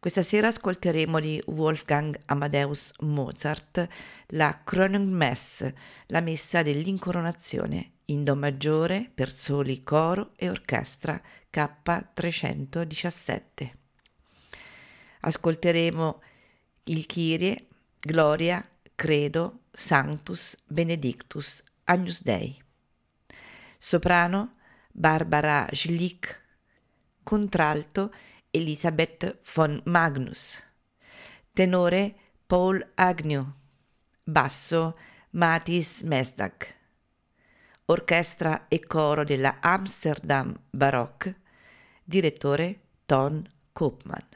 Questa sera ascolteremo di Wolfgang Amadeus Mozart la Krönung-Messe, la Messa dell'Incoronazione, in Do maggiore per soli, coro e orchestra K317. Ascolteremo il Kyrie, Gloria, Credo, Sanctus, Benedictus, Agnus Dei. Soprano Barbara Schlick, contralto Elisabeth von Magnus, tenore Paul Agnew, basso Matthijs Mesdag, orchestra e coro della Amsterdam Baroque, direttore Ton Koopman.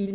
Il